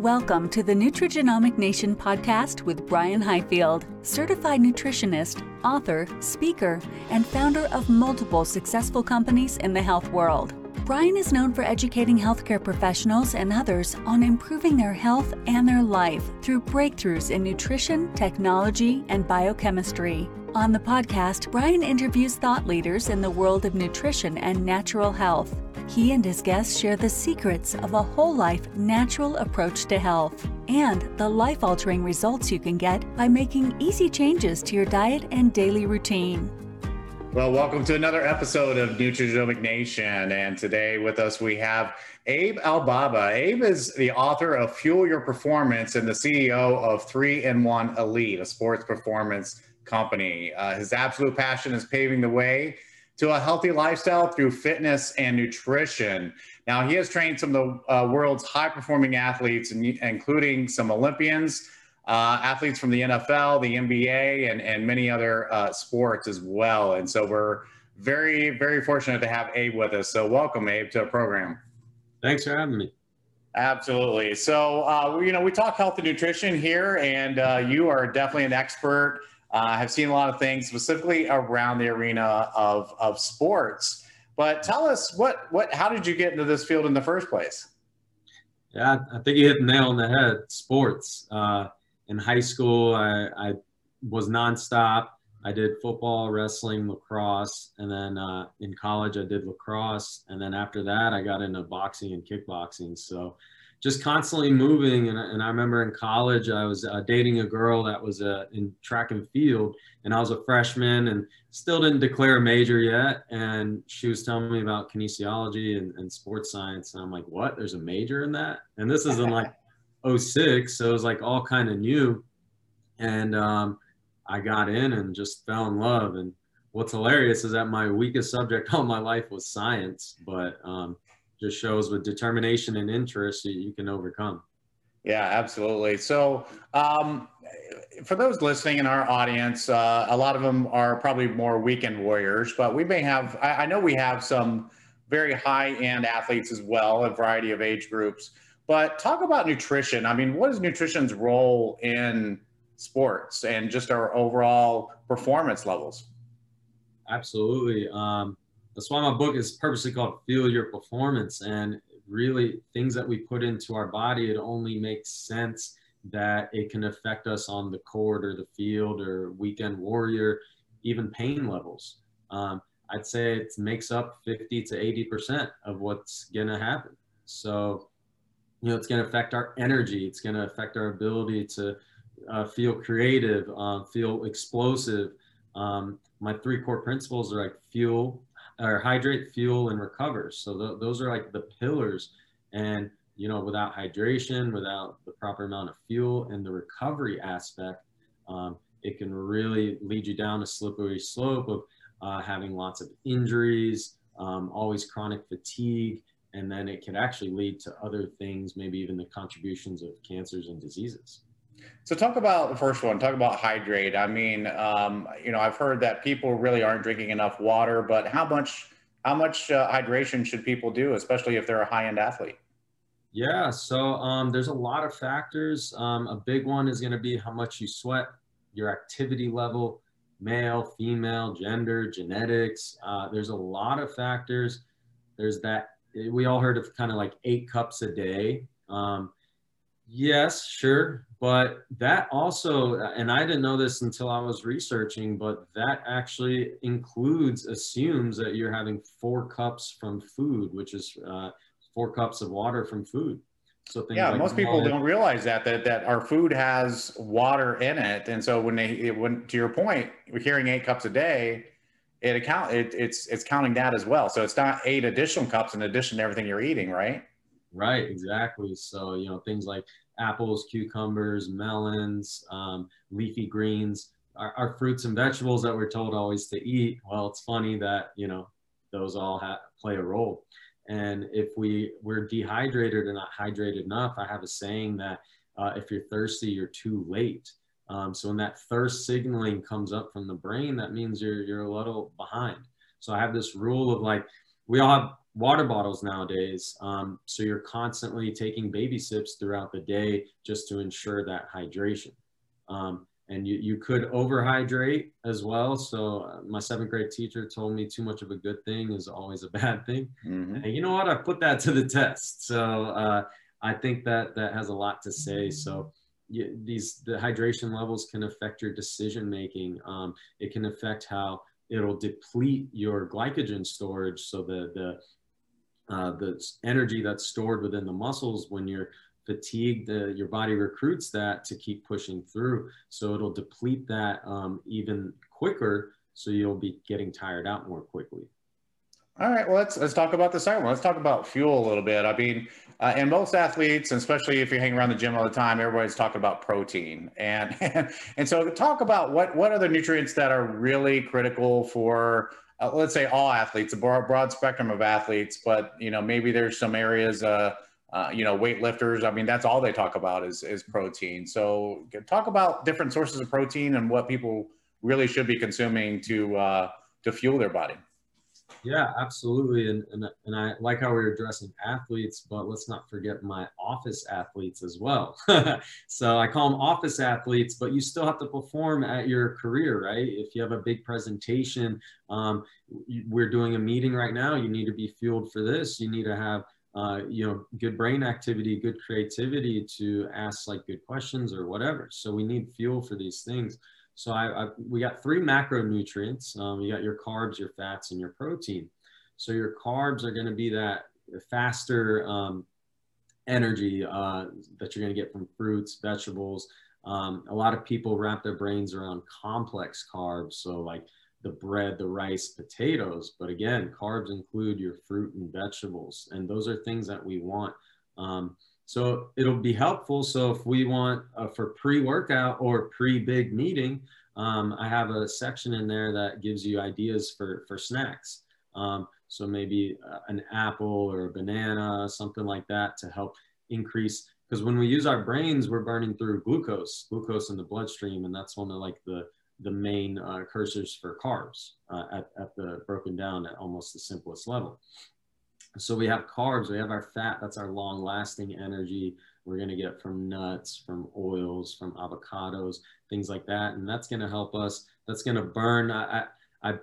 Welcome to the Nutrigenomic Nation podcast with Brian Highfield, certified nutritionist, author, speaker, and founder of multiple successful companies in the health world. Brian is known for educating healthcare professionals and others on improving their health and their life through breakthroughs in nutrition, technology, and biochemistry. On the podcast, Brian interviews thought leaders in the world of nutrition and natural health. He and his guests share the secrets of a whole life natural approach to health and the life-altering results you can get by making easy changes to your diet and daily routine. Well, welcome to another episode of Nutrigenomic Nation. And today with us, we have Abe Albaba. Abe is the author of Fuel Your Performance and the CEO of 3-in-1 Elite, a sports performance company. His absolute passion is paving the way to a healthy lifestyle through fitness and nutrition. Now, he has trained some of the world's high-performing athletes, including some Olympians, athletes from the NFL, the NBA, and many other sports as well. And so we're very, very fortunate to have Abe with us. So welcome, Abe, to the program. Thanks for having me. Absolutely. So, we talk health and nutrition here, and you are definitely an expert. I have seen a lot of things specifically around the arena of sports, but tell us how did you get into this field in the first place? Yeah, I think you hit the nail on the head, sports. In high school, I was nonstop. I did football, wrestling, lacrosse, and then in college I did lacrosse. And then after that, I got into boxing and kickboxing. So just constantly moving. And I remember in college, I was dating a girl that was in track and field, and I was a freshman and still didn't declare a major yet. And she was telling me about kinesiology and sports science. And I'm like, what? There's a major in that? And this is in like 2006. So it was like all kind of new. And I got in and just fell in love. And what's hilarious is that my weakest subject all my life was science, but just shows with determination and interest that you can overcome. Yeah, absolutely. So for those listening in our audience, a lot of them are probably more weekend warriors, but we may have, I know we have some very high-end athletes as well, a variety of age groups, but talk about nutrition. I mean, what is nutrition's role in sports and just our overall performance levels? Absolutely. That's why my book is purposely called Fuel Your Performance, and really things that we put into our body, it only makes sense that it can affect us on the court or the field or weekend warrior, even pain levels. I'd say it makes up 50 to 80% of what's going to happen. So, it's going to affect our energy. It's going to affect our ability to feel creative, feel explosive. My 3 core principles are like hydrate, fuel, and recover. So those are like the pillars. And, without hydration, without the proper amount of fuel and the recovery aspect, it can really lead you down a slippery slope of having lots of injuries, always chronic fatigue, and then it can actually lead to other things, maybe even the contributions of cancers and diseases. So talk about the first one, talk about hydrate. I mean, I've heard that people really aren't drinking enough water, but how much hydration should people do, especially if they're a high-end athlete? Yeah, so there's a lot of factors. A big one is going to be how much you sweat, your activity level, male, female, gender, genetics. There's a lot of factors. There's that, we all heard of kind of like 8 cups a day. Yes, sure. But that also, and I didn't know this until I was researching, but that actually assumes that you're having 4 cups from food, which is 4 cups of water from food. So things most people don't realize that our food has water in it. And so when to your point, we're hearing 8 cups a day, it's counting that as well. So it's not 8 additional cups in addition to everything you're eating, right? Right, exactly. So, things like apples, cucumbers, melons, leafy greens, our fruits and vegetables that we're told always to eat. Well, it's funny that, those all play a role. And if we're dehydrated or not hydrated enough, I have a saying that if you're thirsty, you're too late. So when that thirst signaling comes up from the brain, that means you're a little behind. So I have this rule of like, we all have water bottles nowadays. So you're constantly taking baby sips throughout the day just to ensure that hydration. And you could overhydrate as well. So my seventh grade teacher told me too much of a good thing is always a bad thing. Mm-hmm. And you know what? I put that to the test. So I think that that has a lot to say. So the hydration levels can affect your decision making. It can affect how it'll deplete your glycogen storage. So the energy that's stored within the muscles when you're fatigued, your body recruits that to keep pushing through. So it'll deplete that even quicker. So you'll be getting tired out more quickly. All right, well, let's talk about the second one. Let's talk about fuel a little bit. I mean, and most athletes, and especially if you hang around the gym all the time, everybody's talking about protein. And so talk about what other nutrients that are really critical for, let's say, all athletes, a broad spectrum of athletes, but, you know, maybe there's some areas, you know, weightlifters, I mean, that's all they talk about is protein. So talk about different sources of protein and what people really should be consuming to fuel their body. Yeah, absolutely. And I like how we were addressing athletes, but let's not forget my office athletes as well. So I call them office athletes, but you still have to perform at your career, right? If you have a big presentation, we're doing a meeting right now, you need to be fueled for this. You need to have, you know, good brain activity, good creativity to ask like good questions or whatever. So we need fuel for these things. So we got three macronutrients. You got your carbs, your fats, and your protein. So your carbs are going to be that faster energy that you're going to get from fruits, vegetables. A lot of people wrap their brains around complex carbs. So like the bread, the rice, potatoes. But again, carbs include your fruit and vegetables. And those are things that we want. So it'll be helpful. So if we want for pre-workout or pre-big meeting, I have a section in there that gives you ideas for snacks. So maybe an apple or a banana, something like that to help increase. Because when we use our brains, we're burning through glucose in the bloodstream. And that's one of like the main cursors for carbs at the broken down at almost the simplest level. So we have carbs, we have our fat, that's our long lasting energy we're going to get from nuts, from oils, from avocados, things like that. And that's going to help us, that's going to burn. I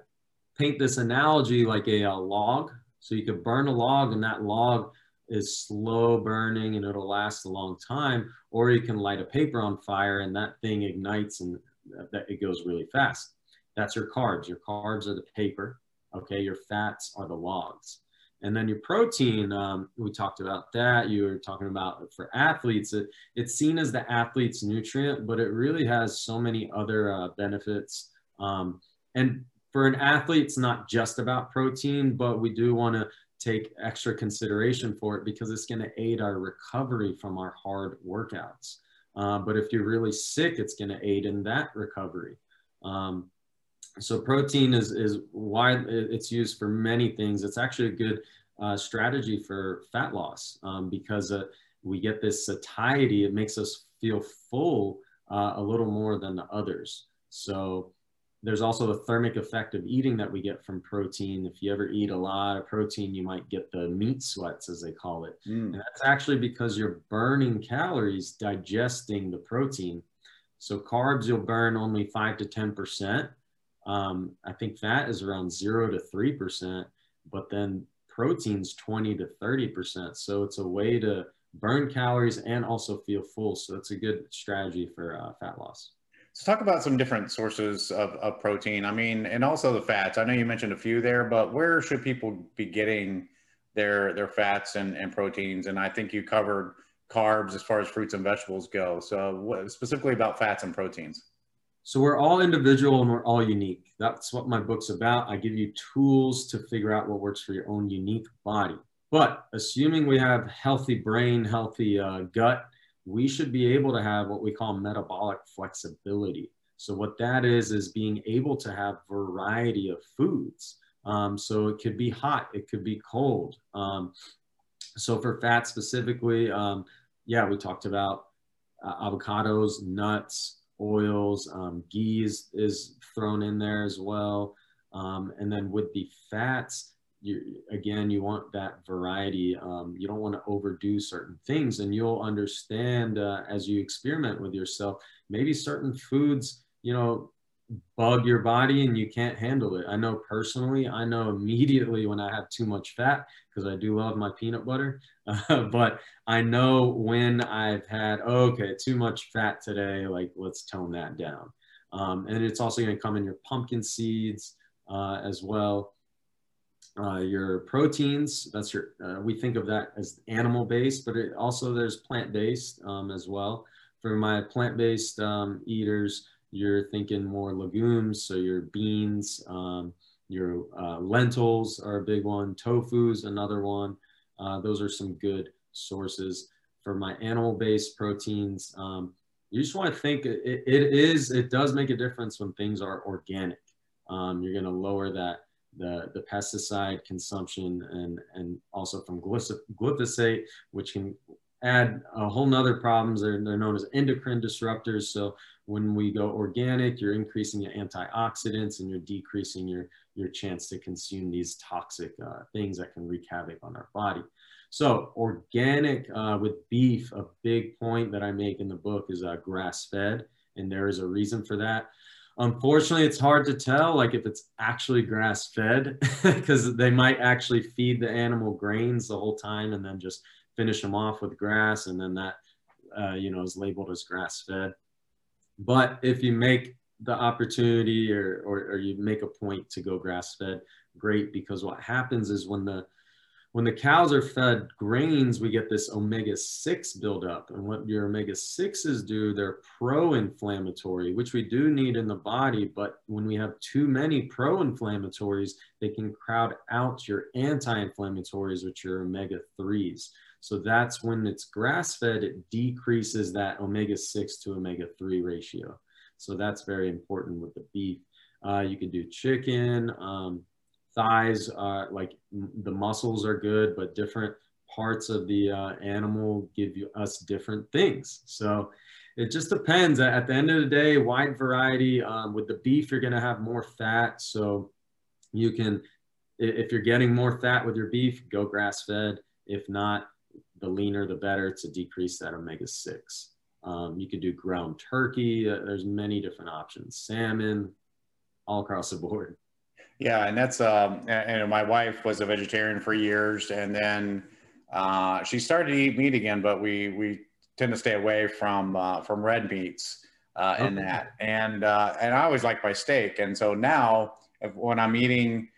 paint this analogy like a log. So you could burn a log and that log is slow burning and it'll last a long time. Or you can light a paper on fire and that thing ignites and it goes really fast. That's your carbs. Your carbs are the paper. Okay, your fats are the logs. And then your protein, we talked about that. You were talking about for athletes, it's seen as the athlete's nutrient, but it really has so many other benefits. And for an athlete, it's not just about protein, but we do want to take extra consideration for it because it's going to aid our recovery from our hard workouts. But if you're really sick, it's going to aid in that recovery. So protein is wide. It's used for many things. It's actually a good strategy for fat loss because we get this satiety. It makes us feel full a little more than the others. So there's also the thermic effect of eating that we get from protein. If you ever eat a lot of protein, you might get the meat sweats, as they call it. And that's actually because you're burning calories digesting the protein. So carbs, you'll burn only 5 to 10%. I think fat is around 0 to 3%, but then protein's 20 to 30%. So it's a way to burn calories and also feel full. So it's a good strategy for fat loss. So talk about some different sources of protein. I mean, and also the fats. I know you mentioned a few there, but where should people be getting their fats and proteins? And I think you covered carbs as far as fruits and vegetables go. So specifically about fats and proteins. So we're all individual and we're all unique. That's what my book's about. I give you tools to figure out what works for your own unique body. But assuming we have healthy brain, healthy gut, we should be able to have what we call metabolic flexibility. So what that is being able to have variety of foods. So it could be hot, it could be cold. So for fat specifically, yeah, we talked about avocados, nuts, oils, ghee is thrown in there as well. And then with the fats, you want that variety. You don't want to overdo certain things, and you'll understand as you experiment with yourself, maybe certain foods, you know, bug your body and you can't handle it. I know personally, I know immediately when I have too much fat, because I do love my peanut butter, but I know when I've had, okay, too much fat today, like let's tone that down. And it's also going to come in your pumpkin seeds as well. Your proteins, that's your, we think of that as animal based, but it also there's plant based as well. For my plant based eaters, you're thinking more legumes, so your beans, your lentils are a big one, tofu's another one. Those are some good sources. For my animal-based proteins, you just want to think it does make a difference when things are organic. You're going to lower that the pesticide consumption, and also from glyphosate, which can add a whole nother problems. They're known as endocrine disruptors. So when we go organic, you're increasing your antioxidants and you're decreasing your chance to consume these toxic things that can wreak havoc on our body. So organic with beef, a big point that I make in the book is grass-fed, and there is a reason for that. Unfortunately, it's hard to tell like if it's actually grass-fed, because they might actually feed the animal grains the whole time and then just finish them off with grass, and then that you know, is labeled as grass-fed. But if you make the opportunity or you make a point to go grass-fed, great, because what happens is when the cows are fed grains, we get this omega-6 buildup. And what your omega-6s do, they're pro-inflammatory, which we do need in the body. But when we have too many pro-inflammatories, they can crowd out your anti-inflammatories, which are omega-3s. So that's when it's grass-fed, it decreases that omega-6 to omega-3 ratio. So that's very important with the beef. You can do chicken, thighs, like the muscles are good, but different parts of the animal give us different things. So it just depends. At the end of the day, wide variety. With the beef, you're going to have more fat. So you can, if you're getting more fat with your beef, go grass-fed. If not, the leaner, the better, to decrease that omega-6. You could do ground turkey. There's many different options. Salmon, all across the board. Yeah, and that's, and my wife was a vegetarian for years, and then she started to eat meat again, but we tend to stay away from red meats in that. And I always like my steak. And so now when I'm eating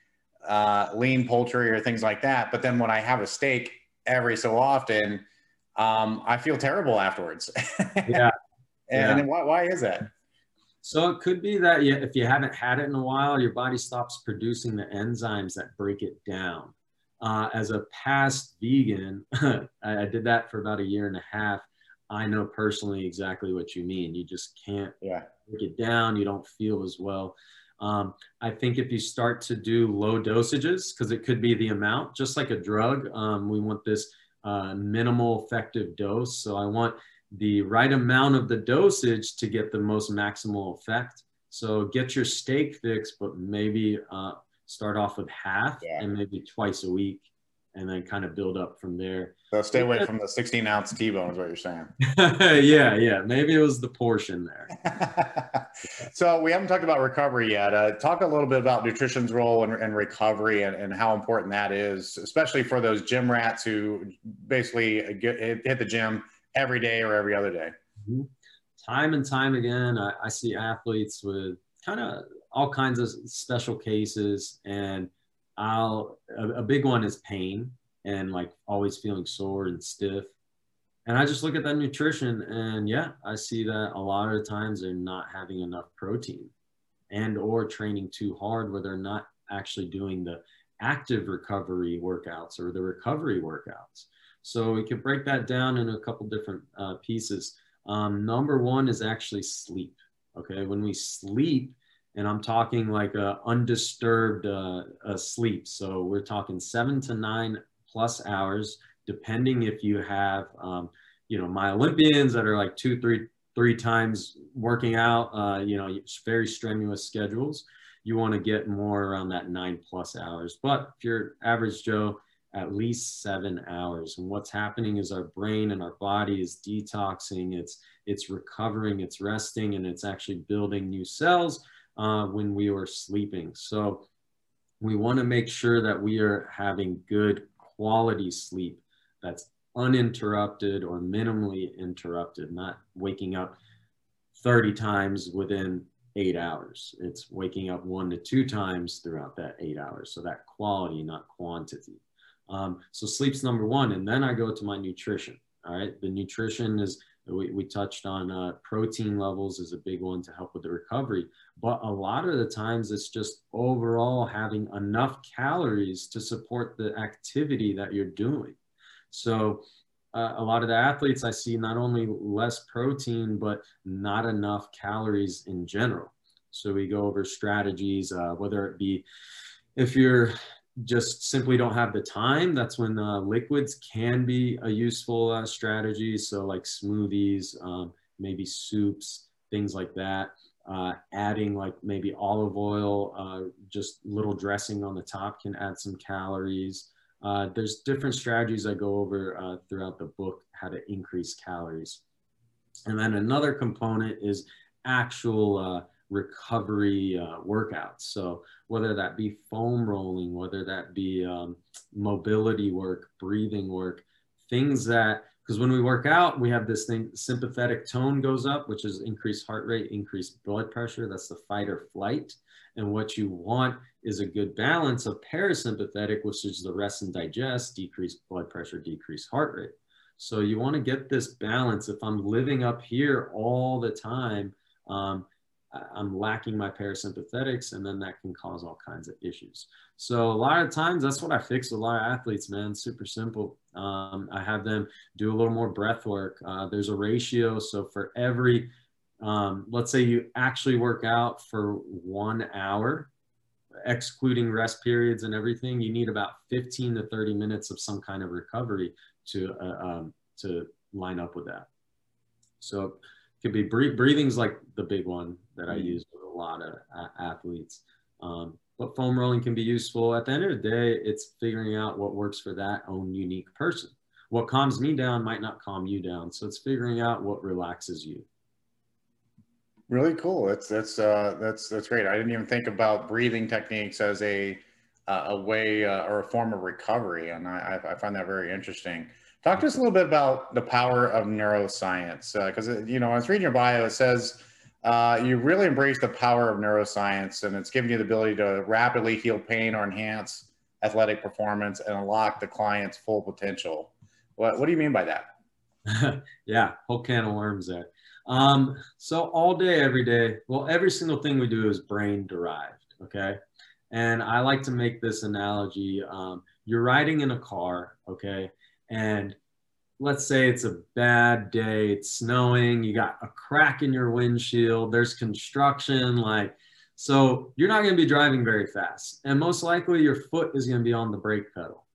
lean poultry or things like that, but then when I have a steak, every so often, I feel terrible afterwards. Yeah. And why is that? So it could be that if you haven't had it in a while, your body stops producing the enzymes that break it down. As a past vegan, I did that for about 1.5 years. I know personally exactly what you mean. You just can't break it down. You don't feel as well. I think if you start to do low dosages, because it could be the amount, just like a drug, we want this minimal effective dose. So I want the right amount of the dosage to get the most maximal effect. So get your steak fix, but maybe start off with half and maybe twice a week, and then kind of build up from there. So stay away from the 16-ounce T-bone is what you're saying. Yeah. Maybe it was the portion there. So we haven't talked about recovery yet. Talk a little bit about nutrition's role in recovery and how important that is, especially for those gym rats who basically hit the gym every day or every other day. Mm-hmm. Time and time again, I see athletes with kind of all kinds of special cases, and a big one is pain and like always feeling sore and stiff. And I just look at that nutrition, and I see that a lot of the times they're not having enough protein and or training too hard, where they're not actually doing the active recovery workouts or the recovery workouts. So we could break that down into a couple different pieces. Number one is actually sleep. Okay, when we sleep, and I'm talking like a undisturbed sleep. So we're talking 7 to 9+ hours, depending if you have, you know, my Olympians that are like two, three times working out, you know, very strenuous schedules. you want to get more around that 9+ hours. But if you're average Joe, at least 7 hours. And what's happening is our brain and our body is detoxing, it's recovering, it's resting, and it's actually building new cells when we were sleeping. So we want to make sure that we are having good quality sleep that's uninterrupted or minimally interrupted, not waking up 30 times within 8 hours. It's waking up 1 to 2 times throughout that 8 hours. So that quality, not quantity. So sleep's number one. And then I go to my nutrition. All right. The nutrition is, we touched on protein levels is a big one to help with the recovery. But a lot of the times it's just overall having enough calories to support the activity that you're doing. So a lot of the athletes I see, not only less protein, but not enough calories in general. So we go over strategies, whether it be if you're just simply don't have the time, that's when liquids can be a useful strategy. So like smoothies, maybe soups, things like that. Adding like maybe olive oil, just little dressing on the top can add some calories. There's different strategies I go over throughout the book, how to increase calories. And then another component is actual recovery workouts. So whether that be foam rolling, whether that be mobility work, breathing work, things that, because when we work out, we have this thing, sympathetic tone goes up, which is increased heart rate, increased blood pressure. That's the fight or flight. And what you want is a good balance of parasympathetic, which is the rest and digest, decreased blood pressure, decreased heart rate. So you want to get this balance. If I'm living up here all the time, I'm lacking my parasympathetics, and then that can cause all kinds of issues. So a lot of times that's what I fix with a lot of athletes, man. Super simple. I have them do a little more breath work. There's a ratio. So for every, let's say you actually work out for 1 hour, excluding rest periods and everything, you need about 15 to 30 minutes of some kind of recovery to line up with that. So could be breathing's like the big one that I use with a lot of athletes, but foam rolling can be useful. At the end of the day, it's figuring out what works for that own unique person. What calms me down might not calm you down, so it's figuring out what relaxes you. Really cool. That's great. I didn't even think about breathing techniques as a way or a form of recovery, and I find that very interesting. Talk to us a little bit about the power of neuroscience, because, you know, I was reading your bio, it says you really embrace the power of neuroscience, and it's given you the ability to rapidly heal pain or enhance athletic performance and unlock the client's full potential. What do you mean by that? Yeah, whole can of worms there. So all day, every day, well, every single thing we do is brain derived, okay? And I like to make this analogy. You're riding in a car, okay? And let's say it's a bad day, it's snowing, you got a crack in your windshield, there's construction, like, so you're not going to be driving very fast. And most likely your foot is going to be on the brake pedal.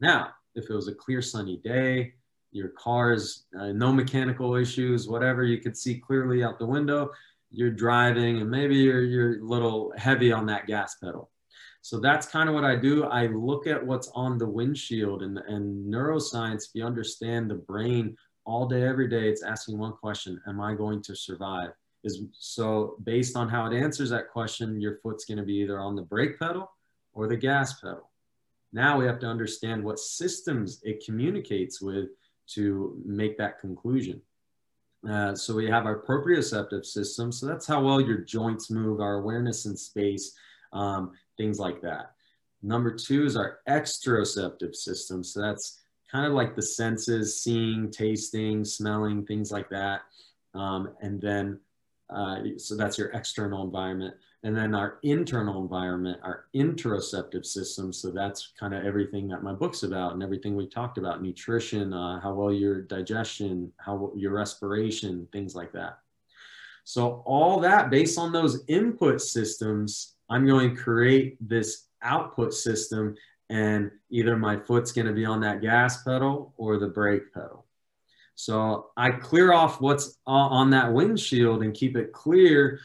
Now, if it was a clear sunny day, your car's no mechanical issues, whatever, you could see clearly out the window, you're driving and maybe you're a little heavy on that gas pedal. So that's kind of what I do. I look at what's on the windshield, and neuroscience, if you understand the brain all day, every day, it's asking one question: am I going to survive? So based on how it answers that question, your foot's going to be either on the brake pedal or the gas pedal. Now we have to understand what systems it communicates with to make that conclusion. So we have our proprioceptive system. So that's how well your joints move, our awareness in space, things like that. Number two is our exteroceptive system. So that's kind of like the senses, seeing, tasting, smelling, things like that. And then, so that's your external environment. And then our internal environment, our interoceptive system. So that's kind of everything that my book's about and everything we talked about, nutrition, how well your digestion, how your respiration, things like that. So all that, based on those input systems, I'm going to create this output system, and either my foot's going to be on that gas pedal or the brake pedal. So I clear off what's on that windshield and keep it clear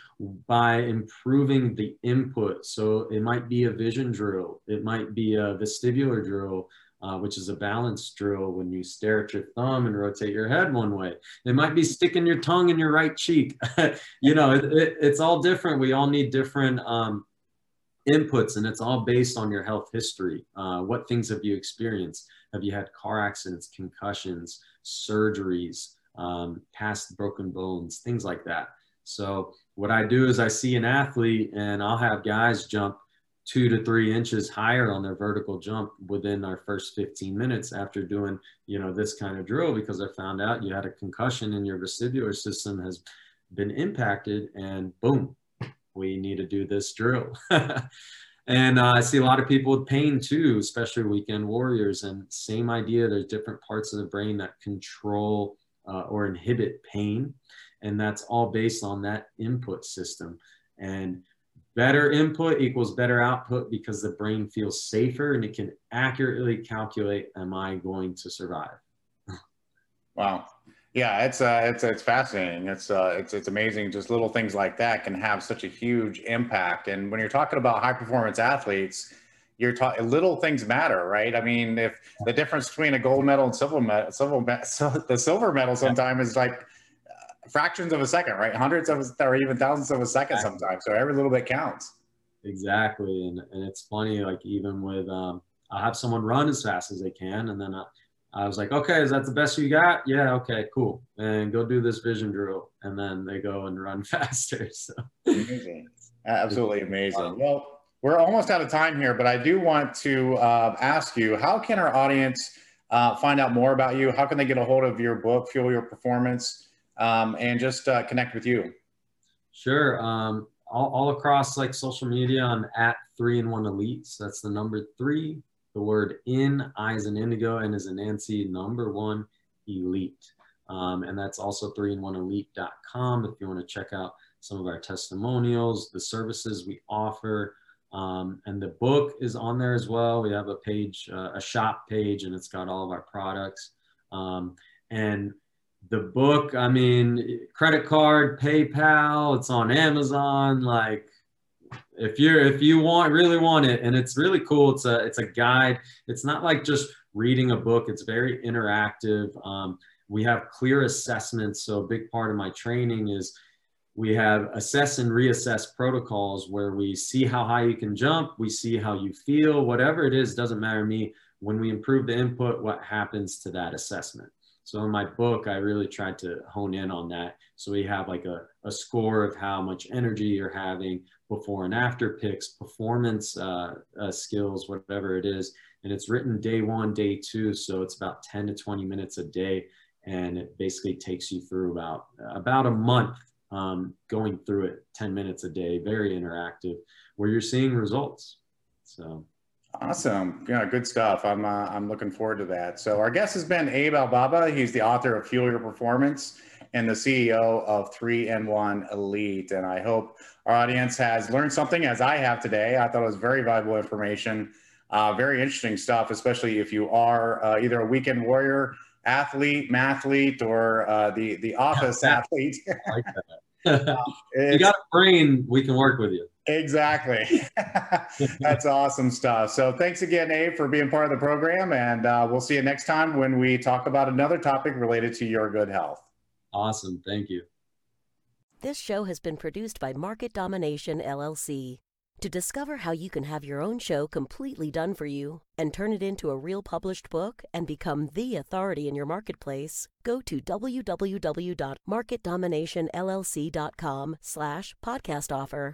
by improving the input. So it might be a vision drill. It might be a vestibular drill, which is a balance drill when you stare at your thumb and rotate your head one way. It might be sticking your tongue in your right cheek. You know, it's all different. We all need different inputs, and it's all based on your health history. What things have you experienced? Have you had car accidents, concussions, surgeries, past broken bones, things like that? So what I do is I see an athlete and I'll have guys jump 2 to 3 inches higher on their vertical jump within our first 15 minutes after doing, you know, this kind of drill, because I found out you had a concussion and your vestibular system has been impacted, and boom, we need to do this drill. And I see a lot of people with pain too, especially weekend warriors, and same idea. There's different parts of the brain that control or inhibit pain. And that's all based on that input system. And better input equals better output, because the brain feels safer and it can accurately calculate, am I going to survive? Wow. Yeah, it's fascinating. It's amazing. Just little things like that can have such a huge impact. And when you're talking about high performance athletes, you're talking little things matter, right? I mean, if the difference between a gold medal and the silver medal sometimes is like fractions of a second, right? Hundreds of or even thousands of a second sometimes. So every little bit counts. Exactly, and it's funny. Like even with, I'll have someone run as fast as they can, and then I was like, okay, is that the best you got? Yeah, okay, cool. And go do this vision drill. And then they go and run faster. So amazing. Absolutely amazing. Well, we're almost out of time here, but I do want to ask you, how can our audience find out more about you? How can they get a hold of your book, Fuel Your Performance, and just connect with you? Sure. All across like social media, I'm at 3-in-1 Elite. So that's the number 3. The word in, I as in indigo, and as in Nancy, #1 elite. And that's also 3in1elite.com if you want to check out some of our testimonials, the services we offer. And the book is on there as well. We have a page, a shop page, and it's got all of our products. And the book, I mean, credit card, PayPal, it's on Amazon, like, if you really want it. And it's really cool. It's a guide. It's not like just reading a book. It's very interactive. We have clear assessments. So a big part of my training is we have assess and reassess protocols where we see how high you can jump. We see how you feel, whatever it is, doesn't matter to me. When we improve the input, what happens to that assessment? So in my book, I really tried to hone in on that. So we have like a score of how much energy you're having, before and after picks, performance skills, whatever it is. And it's written day 1, day 2. So it's about 10 to 20 minutes a day. And it basically takes you through about a month going through it, 10 minutes a day, very interactive, where you're seeing results. So. Awesome. Yeah, good stuff. I'm looking forward to that. So our guest has been Abe Albaba. He's the author of Fuel Your Performance and the CEO of 3-in-1 Elite. And I hope our audience has learned something, as I have today. I thought it was very valuable information, very interesting stuff, especially if you are either a weekend warrior, athlete, mathlete, or the office athlete. I like that. You got a brain, we can work with you. Exactly. That's awesome stuff. So thanks again, Abe, for being part of the program, and we'll see you next time when we talk about another topic related to your good health. Awesome. Thank you. This show has been produced by Market Domination, LLC. To discover how you can have your own show completely done for you and turn it into a real published book and become the authority in your marketplace, go to www.marketdominationllc.com/podcast offer.